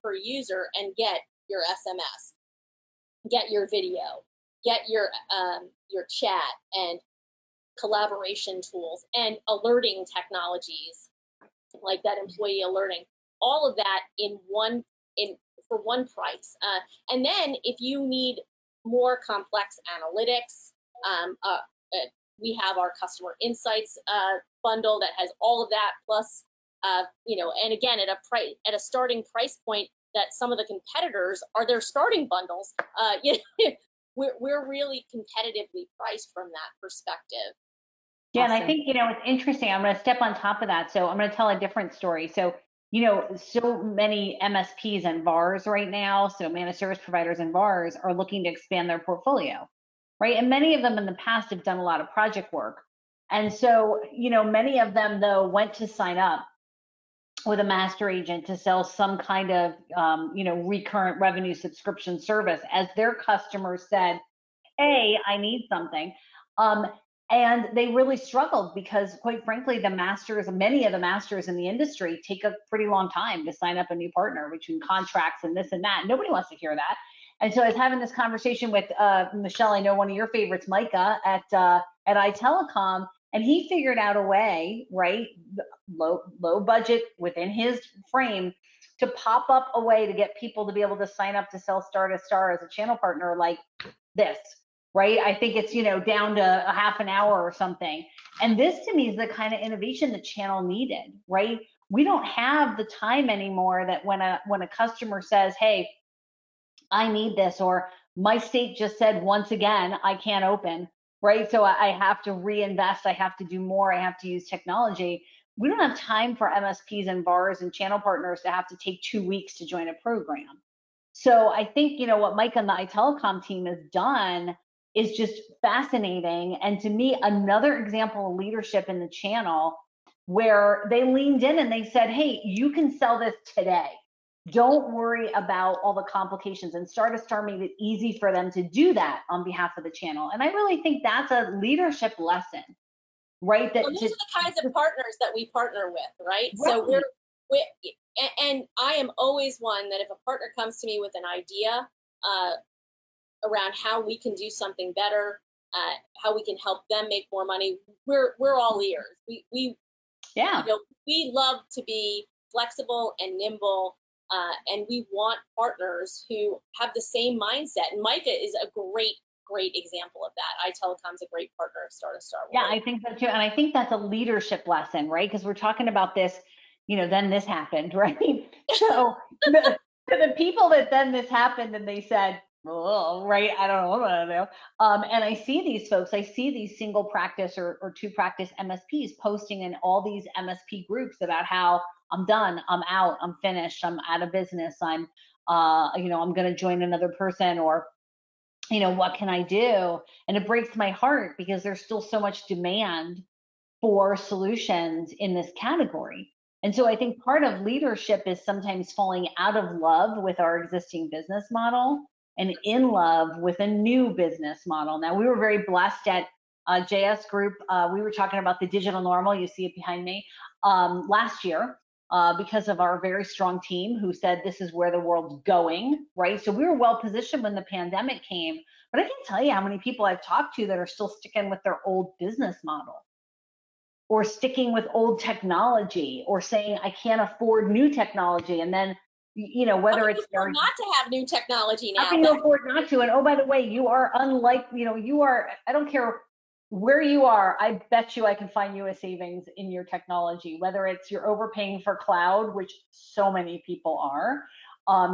per user, and get your SMS, get your video, get your chat and collaboration tools and alerting technologies like that employee alerting, all of that for one price. And then if you need more complex analytics, we have our customer insights bundle that has all of that plus and again, at a starting price point that some of the competitors are their starting bundles. We're really competitively priced from that perspective. Yeah, awesome. And I think, it's interesting. I'm going to step on top of that. So I'm going to tell a different story. So, so many MSPs and VARs right now, so managed service providers and VARs are looking to expand their portfolio, right? And many of them in the past have done a lot of project work. And so, many of them, though, went to sign up with a master agent to sell some kind of, recurrent revenue subscription service as their customers said, hey, I need something. And they really struggled because, quite frankly, many of the masters in the industry take a pretty long time to sign up a new partner between contracts and this and that. Nobody wants to hear that. And so I was having this conversation with Michelle, I know one of your favorites, Micah, at iTelecom, and he figured out a way, right, low budget within his frame, to pop up a way to get people to be able to sign up to sell Star2Star as a channel partner like this. Right? I think it's, down to a half an hour or something. And this to me is the kind of innovation the channel needed, right? We don't have the time anymore that when a customer says, hey, I need this, or my state just said once again, I can't open, right? So I have to reinvest. I have to do more. I have to use technology. We don't have time for MSPs and VARs and channel partners to have to take 2 weeks to join a program. So I think, what Mike and the iTelecom team has done is just fascinating. And to me, another example of leadership in the channel where they leaned in and they said, hey, you can sell this today. Don't worry about all the complications. And Star2Star made it easy for them to do that on behalf of the channel. And I really think that's a leadership lesson, right? That these are the kinds of partners that we partner with, right? So and I am always one that if a partner comes to me with an idea, around how we can do something better, how we can help them make more money, we're all ears. We love to be flexible and nimble, and we want partners who have the same mindset. And Micah is a great example of that. iTelecom's a great partner of Star2Star. Yeah, I think so too, and I think that's a leadership lesson, right? Because we're talking about this, then this happened, right? So the people that then this happened and they said, oh, right, I don't know what I do. And I see these folks, I see these single practice or two practice MSPs posting in all these MSP groups about how I'm done, I'm out, I'm finished, I'm out of business, I'm, I'm going to join another person, or, what can I do? And it breaks my heart because there's still so much demand for solutions in this category. And so I think part of leadership is sometimes falling out of love with our existing business model and in love with a new business model. Now, we were very blessed at JS Group. We were talking about the digital normal, you see it behind me, last year because of our very strong team who said, this is where the world's going, right? So we were well positioned when the pandemic came, but I can't tell you how many people I've talked to that are still sticking with their old business model or sticking with old technology or saying, I can't afford new technology. And then whether it's not to have new technology now. How can you afford not to? And oh, by the way, you are unlike, I don't care where you are. I bet you I can find you a savings in your technology, whether it's you're overpaying for cloud, which so many people are.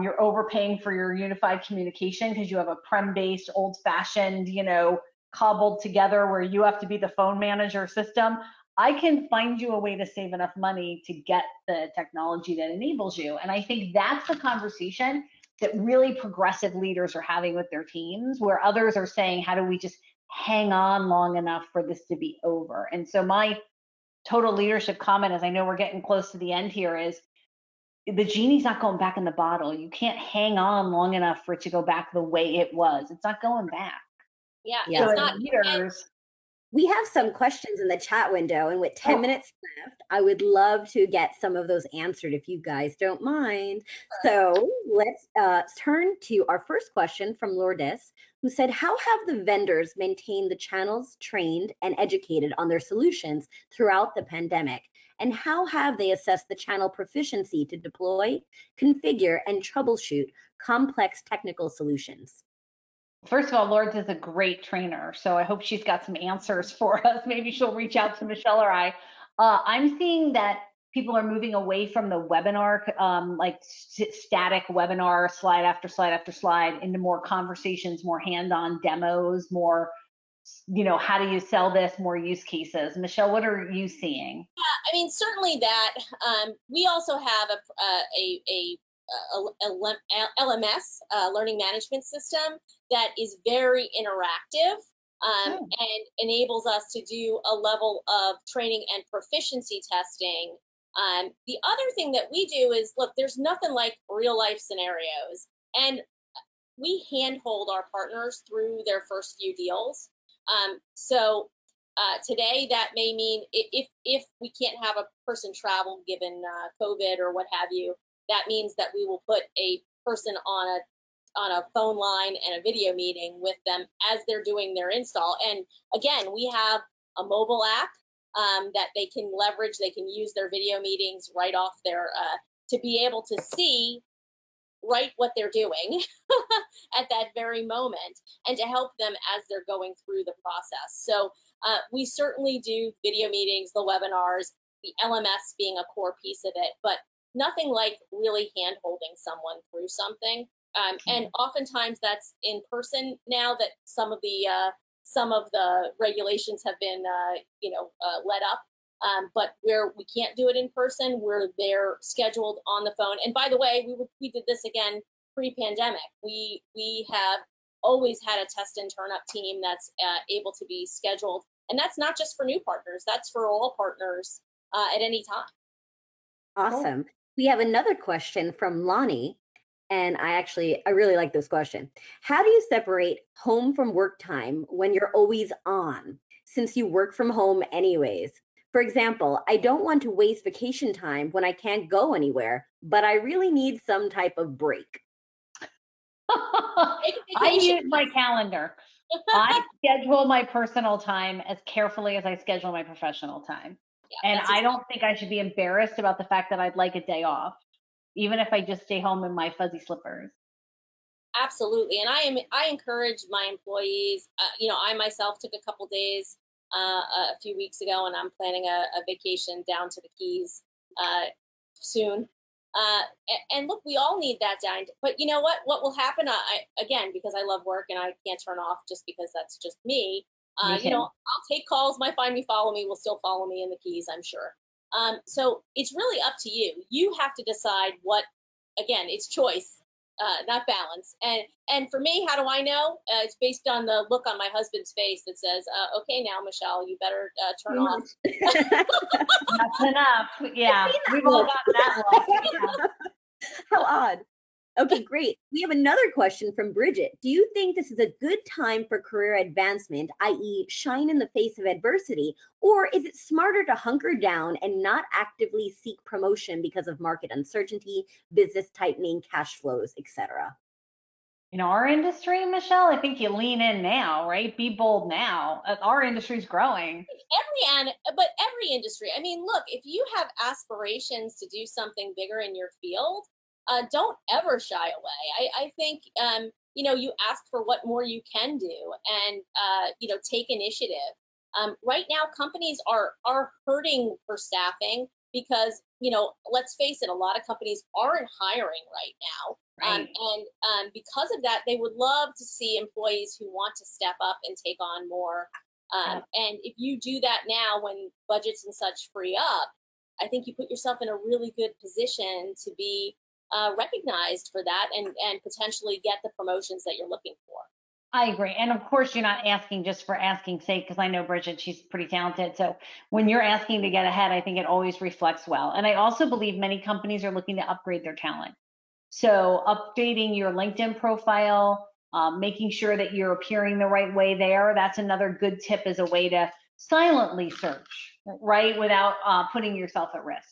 You're overpaying for your unified communication because you have a prem-based, old-fashioned, cobbled together where you have to be the phone manager system. I can find you a way to save enough money to get the technology that enables you. And I think that's the conversation that really progressive leaders are having with their teams, where others are saying, how do we just hang on long enough for this to be over? And so my total leadership comment, as I know we're getting close to the end here, is the genie's not going back in the bottle. You can't hang on long enough for it to go back the way it was. It's not going back. Yeah, so it's not. Leaders, we have some questions in the chat window, and with 10 minutes left, I would love to get some of those answered if you guys don't mind. So let's turn to our first question from Lourdes, who said, how have the vendors maintained the channels trained and educated on their solutions throughout the pandemic? And how have they assessed the channel proficiency to deploy, configure, and troubleshoot complex technical solutions? First of all, Lourdes is a great trainer, so I hope she's got some answers for us. Maybe she'll reach out to Michelle or I. I'm seeing that people are moving away from the webinar, like static webinar, slide after slide after slide, into more conversations, more hands-on demos, more, you know, how do you sell this, more use cases. Michelle, what are you seeing? Yeah, I mean, certainly that. We also have a LMS, learning management system, that is very interactive. And enables us to do a level of training and proficiency testing. The other thing that we do is, look, there's nothing like real life scenarios, and we handhold our partners through their first few deals. So today that may mean if we can't have a person travel given COVID or what have you, that means that we will put a person on a phone line and a video meeting with them as they're doing their install. And again, we have a mobile app that they can leverage. They can use their video meetings right off their, to be able to see right what they're doing at that very moment, and to help them as they're going through the process. So we certainly do video meetings, the webinars, the LMS being a core piece of it, but nothing like really hand-holding someone through something. And oftentimes that's in person now that some of the regulations have been let up. But where we can't do it in person, we're there scheduled on the phone. And by the way, we did this again pre-pandemic. We have always had a test and turn up team that's able to be scheduled, and that's not just for new partners. That's for all partners at any time. Awesome. Cool. We have another question from Lonnie. And I really like this question. How do you separate home from work time when you're always on, since you work from home anyways? For example, I don't want to waste vacation time when I can't go anywhere, but I really need some type of break. I use my calendar. I schedule my personal time as carefully as I schedule my professional time. Yeah, and I don't think I should be embarrassed about the fact that I'd like a day off, even if I just stay home in my fuzzy slippers. Absolutely, and I encourage my employees, I myself took a couple days a few weeks ago, and I'm planning a vacation down to the Keys soon. And look, we all need that down, but you know what will happen, I, again, because I love work and I can't turn off just because that's just me, I'll take calls, my find me, follow me will still follow me in the Keys, I'm sure. So it's really up to you. You have to decide what, again, it's choice, not balance. And for me, how do I know? It's based on the look on my husband's face that says, okay, now, Michelle, you better turn off. That's enough. Yeah, we've all got that one. How odd. Okay, great. We have another question from Bridget. Do you think this is a good time for career advancement, i.e. shine in the face of adversity, or is it smarter to hunker down and not actively seek promotion because of market uncertainty, business tightening, cash flows, etc.? In our industry, Michelle, I think you lean in now, right? Be bold now. Our industry's growing. Every industry. I mean, look, if you have aspirations to do something bigger in your field, don't ever shy away. I think, you ask for what more you can do and, take initiative. Right now, companies are hurting for staffing because, let's face it, a lot of companies aren't hiring right now. Right. And because of that, they would love to see employees who want to step up and take on more. And if you do that now when budgets and such free up, I think you put yourself in a really good position to be recognized for that and potentially get the promotions that you're looking for. I agree. And of course, you're not asking just for asking's sake, because I know Bridget, she's pretty talented. So when you're asking to get ahead, I think it always reflects well. And I also believe many companies are looking to upgrade their talent. So updating your LinkedIn profile, making sure that you're appearing the right way there. That's another good tip as a way to silently search, right? Without putting yourself at risk.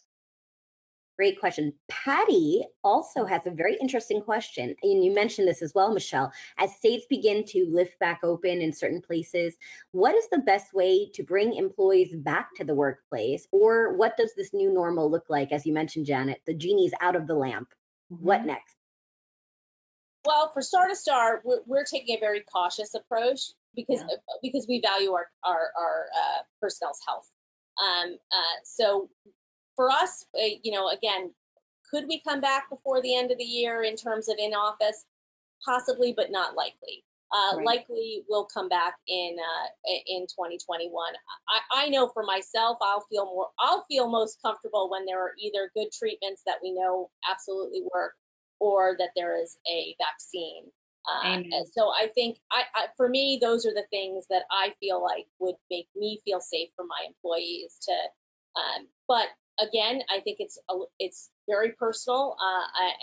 Great question. Patty also has a very interesting question, and you mentioned this as well, Michelle. As states begin to lift back open in certain places, what is the best way to bring employees back to the workplace, or what does this new normal look like? As you mentioned, Janet, the genie's out of the lamp. Mm-hmm. What next? Well, for Star2Star, we're taking a very cautious approach because we value our personnel's health. So for us, again, could we come back before the end of the year in terms of in office? Possibly, but not likely. Right. Likely we'll come back in 2021. I know for myself, I'll feel most comfortable when there are either good treatments that we know absolutely work, or that there is a vaccine. So I think for me, those are the things that I feel like would make me feel safe for my employees to. But again, I think it's very personal,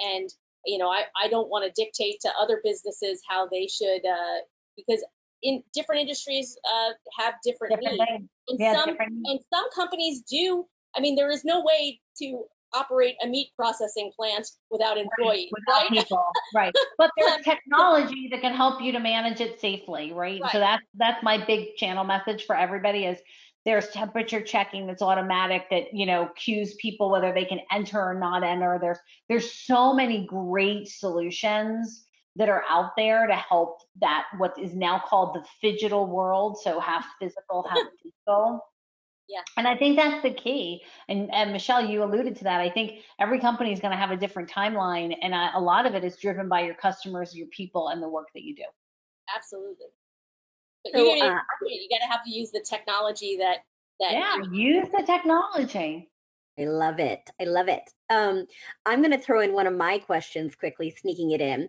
and I don't want to dictate to other businesses how they should, because in different industries have different needs. And some companies do. I mean, there is no way to operate a meat processing plant without employees, right? Right. But there's technology that can help you to manage it safely, right? So that's my big channel message for everybody is there's temperature checking that's automatic that, cues people whether they can enter or not enter. There's so many great solutions that are out there to help that what is now called the fidgetal world. So half physical, half digital. Yeah. And I think that's the key. And Michelle, you alluded to that. I think every company is going to have a different timeline. And a lot of it is driven by your customers, your people, and the work that you do. Absolutely. But so, you got to have to use the technology that. Yeah, use the technology. I love it. I love it. I'm going to throw in one of my questions quickly, sneaking it in.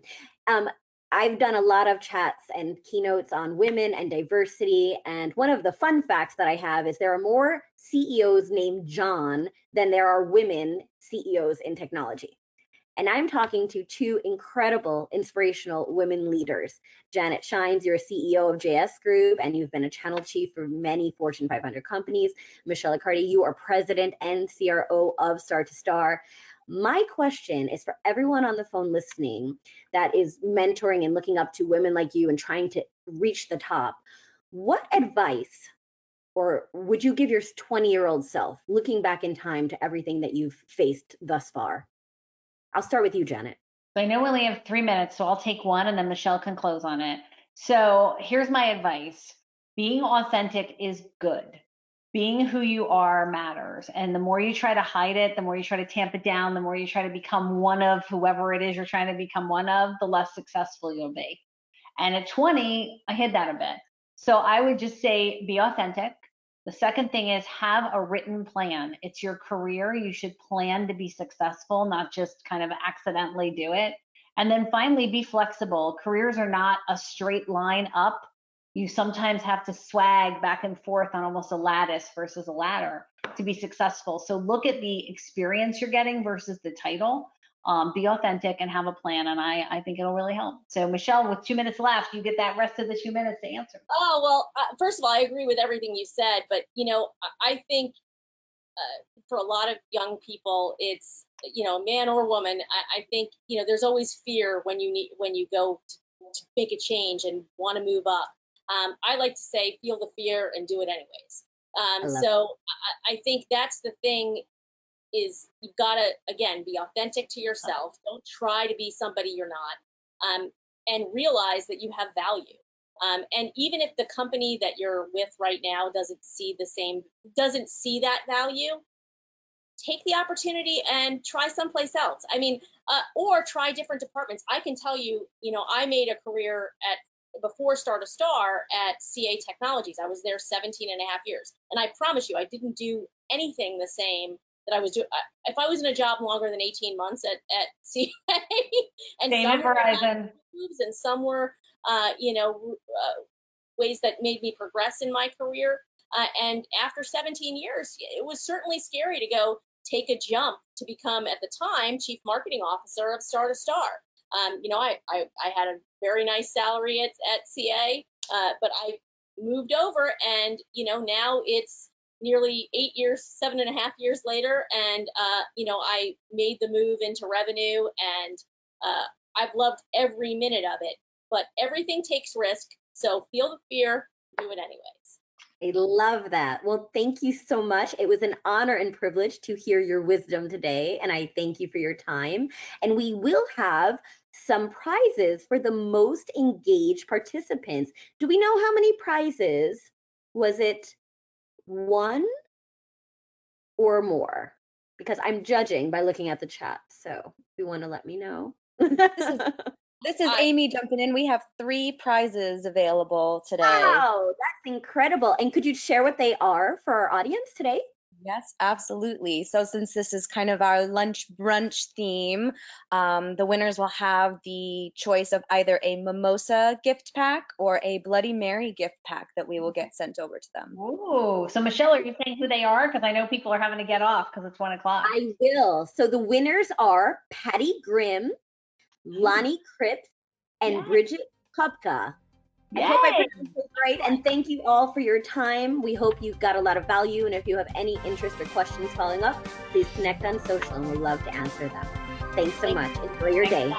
I've done a lot of chats and keynotes on women and diversity. And one of the fun facts that I have is there are more CEOs named John than there are women CEOs in technology. And I'm talking to two incredible, inspirational women leaders. Janet Shines, you're a CEO of JS Group, and you've been a channel chief for many Fortune 500 companies. Michelle Accardi, you are president and CRO of Star2Star. My question is for everyone on the phone listening that is mentoring and looking up to women like you and trying to reach the top. What advice or would you give your 20-year-old self looking back in time to everything that you've faced thus far? I'll start with you, Janet. I know we only have 3 minutes, so I'll take one and then Michelle can close on it. So here's my advice. Being authentic is good. Being who you are matters. And the more you try to hide it, the more you try to tamp it down, the more you try to become one of whoever it is you're trying to become one of, the less successful you'll be. And at 20, I hid that a bit. So I would just say, be authentic. The second thing is have a written plan. It's your career. You should plan to be successful, not just kind of accidentally do it. And then finally, be flexible. Careers are not a straight line up. You sometimes have to swag back and forth on almost a lattice versus a ladder to be successful. So look at the experience you're getting versus the title. Be authentic and have a plan, and I think it'll really help. So Michelle, with 2 minutes left, you get that rest of the 2 minutes to answer. Oh, well, first of all, I agree with everything you said, but, I think for a lot of young people, it's, man or woman, I think, there's always fear when you go to make a change and want to move up. I like to say, feel the fear and do it anyways. I think that's the thing. Is you've got to, again, be authentic to yourself. Don't try to be somebody you're not, and realize that you have value. And even if the company that you're with right now doesn't see that value, take the opportunity and try someplace else. I mean, or try different departments. I can tell you, I made a career before Star2Star at CA Technologies. I was there 17 and a half years. And I promise you, I didn't do anything the same that I was doing. If I was in a job longer than 18 months at CA, and some were moves and some were, ways that made me progress in my career. And after 17 years, it was certainly scary to go take a jump to become, at the time, Chief Marketing Officer of Star2Star. I had a very nice salary at CA, but I moved over, and, now it's nearly 8 years, 7.5 years later. And, I made the move into revenue, and I've loved every minute of it, but everything takes risk. So feel the fear, do it anyways. I love that. Well, thank you so much. It was an honor and privilege to hear your wisdom today. And I thank you for your time. And we will have some prizes for the most engaged participants. Do we know how many prizes? Was it one or more? because I'm judging by looking at the chat. So if you want to let me know. This is Amy jumping in. We have 3 prizes available today. Wow, that's incredible. And could you share what they are for our audience today? Yes, absolutely. So since this is kind of our lunch brunch theme, the winners will have the choice of either a mimosa gift pack or a Bloody Mary gift pack that we will get sent over to them. Oh, so Michelle, are you saying who they are? Because I know people are having to get off because it's 1 o'clock. I will. So the winners are Patty Grimm, Lonnie Cripps, and Bridget Kopka. I hope I pronounced it right, and thank you all for your time. We hope you got a lot of value, and if you have any interest or questions following up, please connect on social, and we'd love to answer them. Thanks so much. Enjoy your day.